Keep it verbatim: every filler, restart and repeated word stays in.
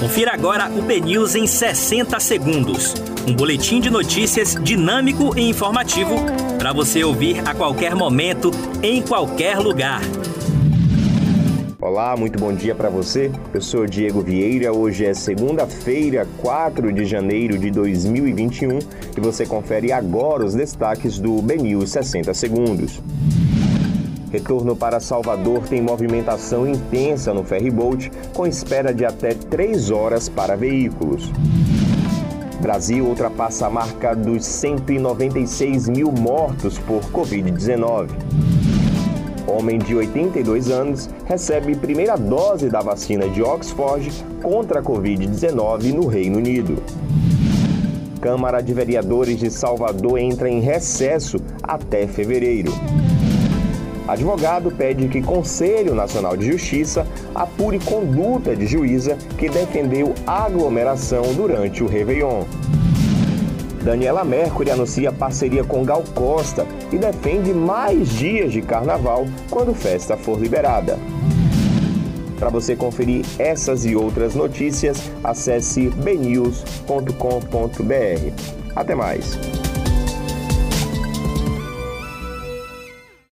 Confira agora o BNews em sessenta segundos. Um boletim de notícias dinâmico e informativo para você ouvir a qualquer momento, em qualquer lugar. Olá, muito bom dia para você. Eu sou Diego Vieira. Hoje é segunda-feira, quatro de janeiro de dois mil e vinte e um, e você confere agora os destaques do BNews sessenta segundos. Retorno para Salvador tem movimentação intensa no ferryboat, com espera de até três horas para veículos. Brasil ultrapassa a marca dos cento e noventa e seis mil mortos por covid dezenove. Homem de oitenta e dois anos recebe primeira dose da vacina de Oxford contra a covid dezenove no Reino Unido. Câmara de Vereadores de Salvador entra em recesso até fevereiro. Advogado pede que Conselho Nacional de Justiça apure conduta de juíza que defendeu aglomeração durante o Réveillon. Daniela Mercury anuncia parceria com Gal Costa e defende mais dias de carnaval quando festa for liberada. Para você conferir essas e outras notícias, acesse b news ponto com ponto br. Até mais!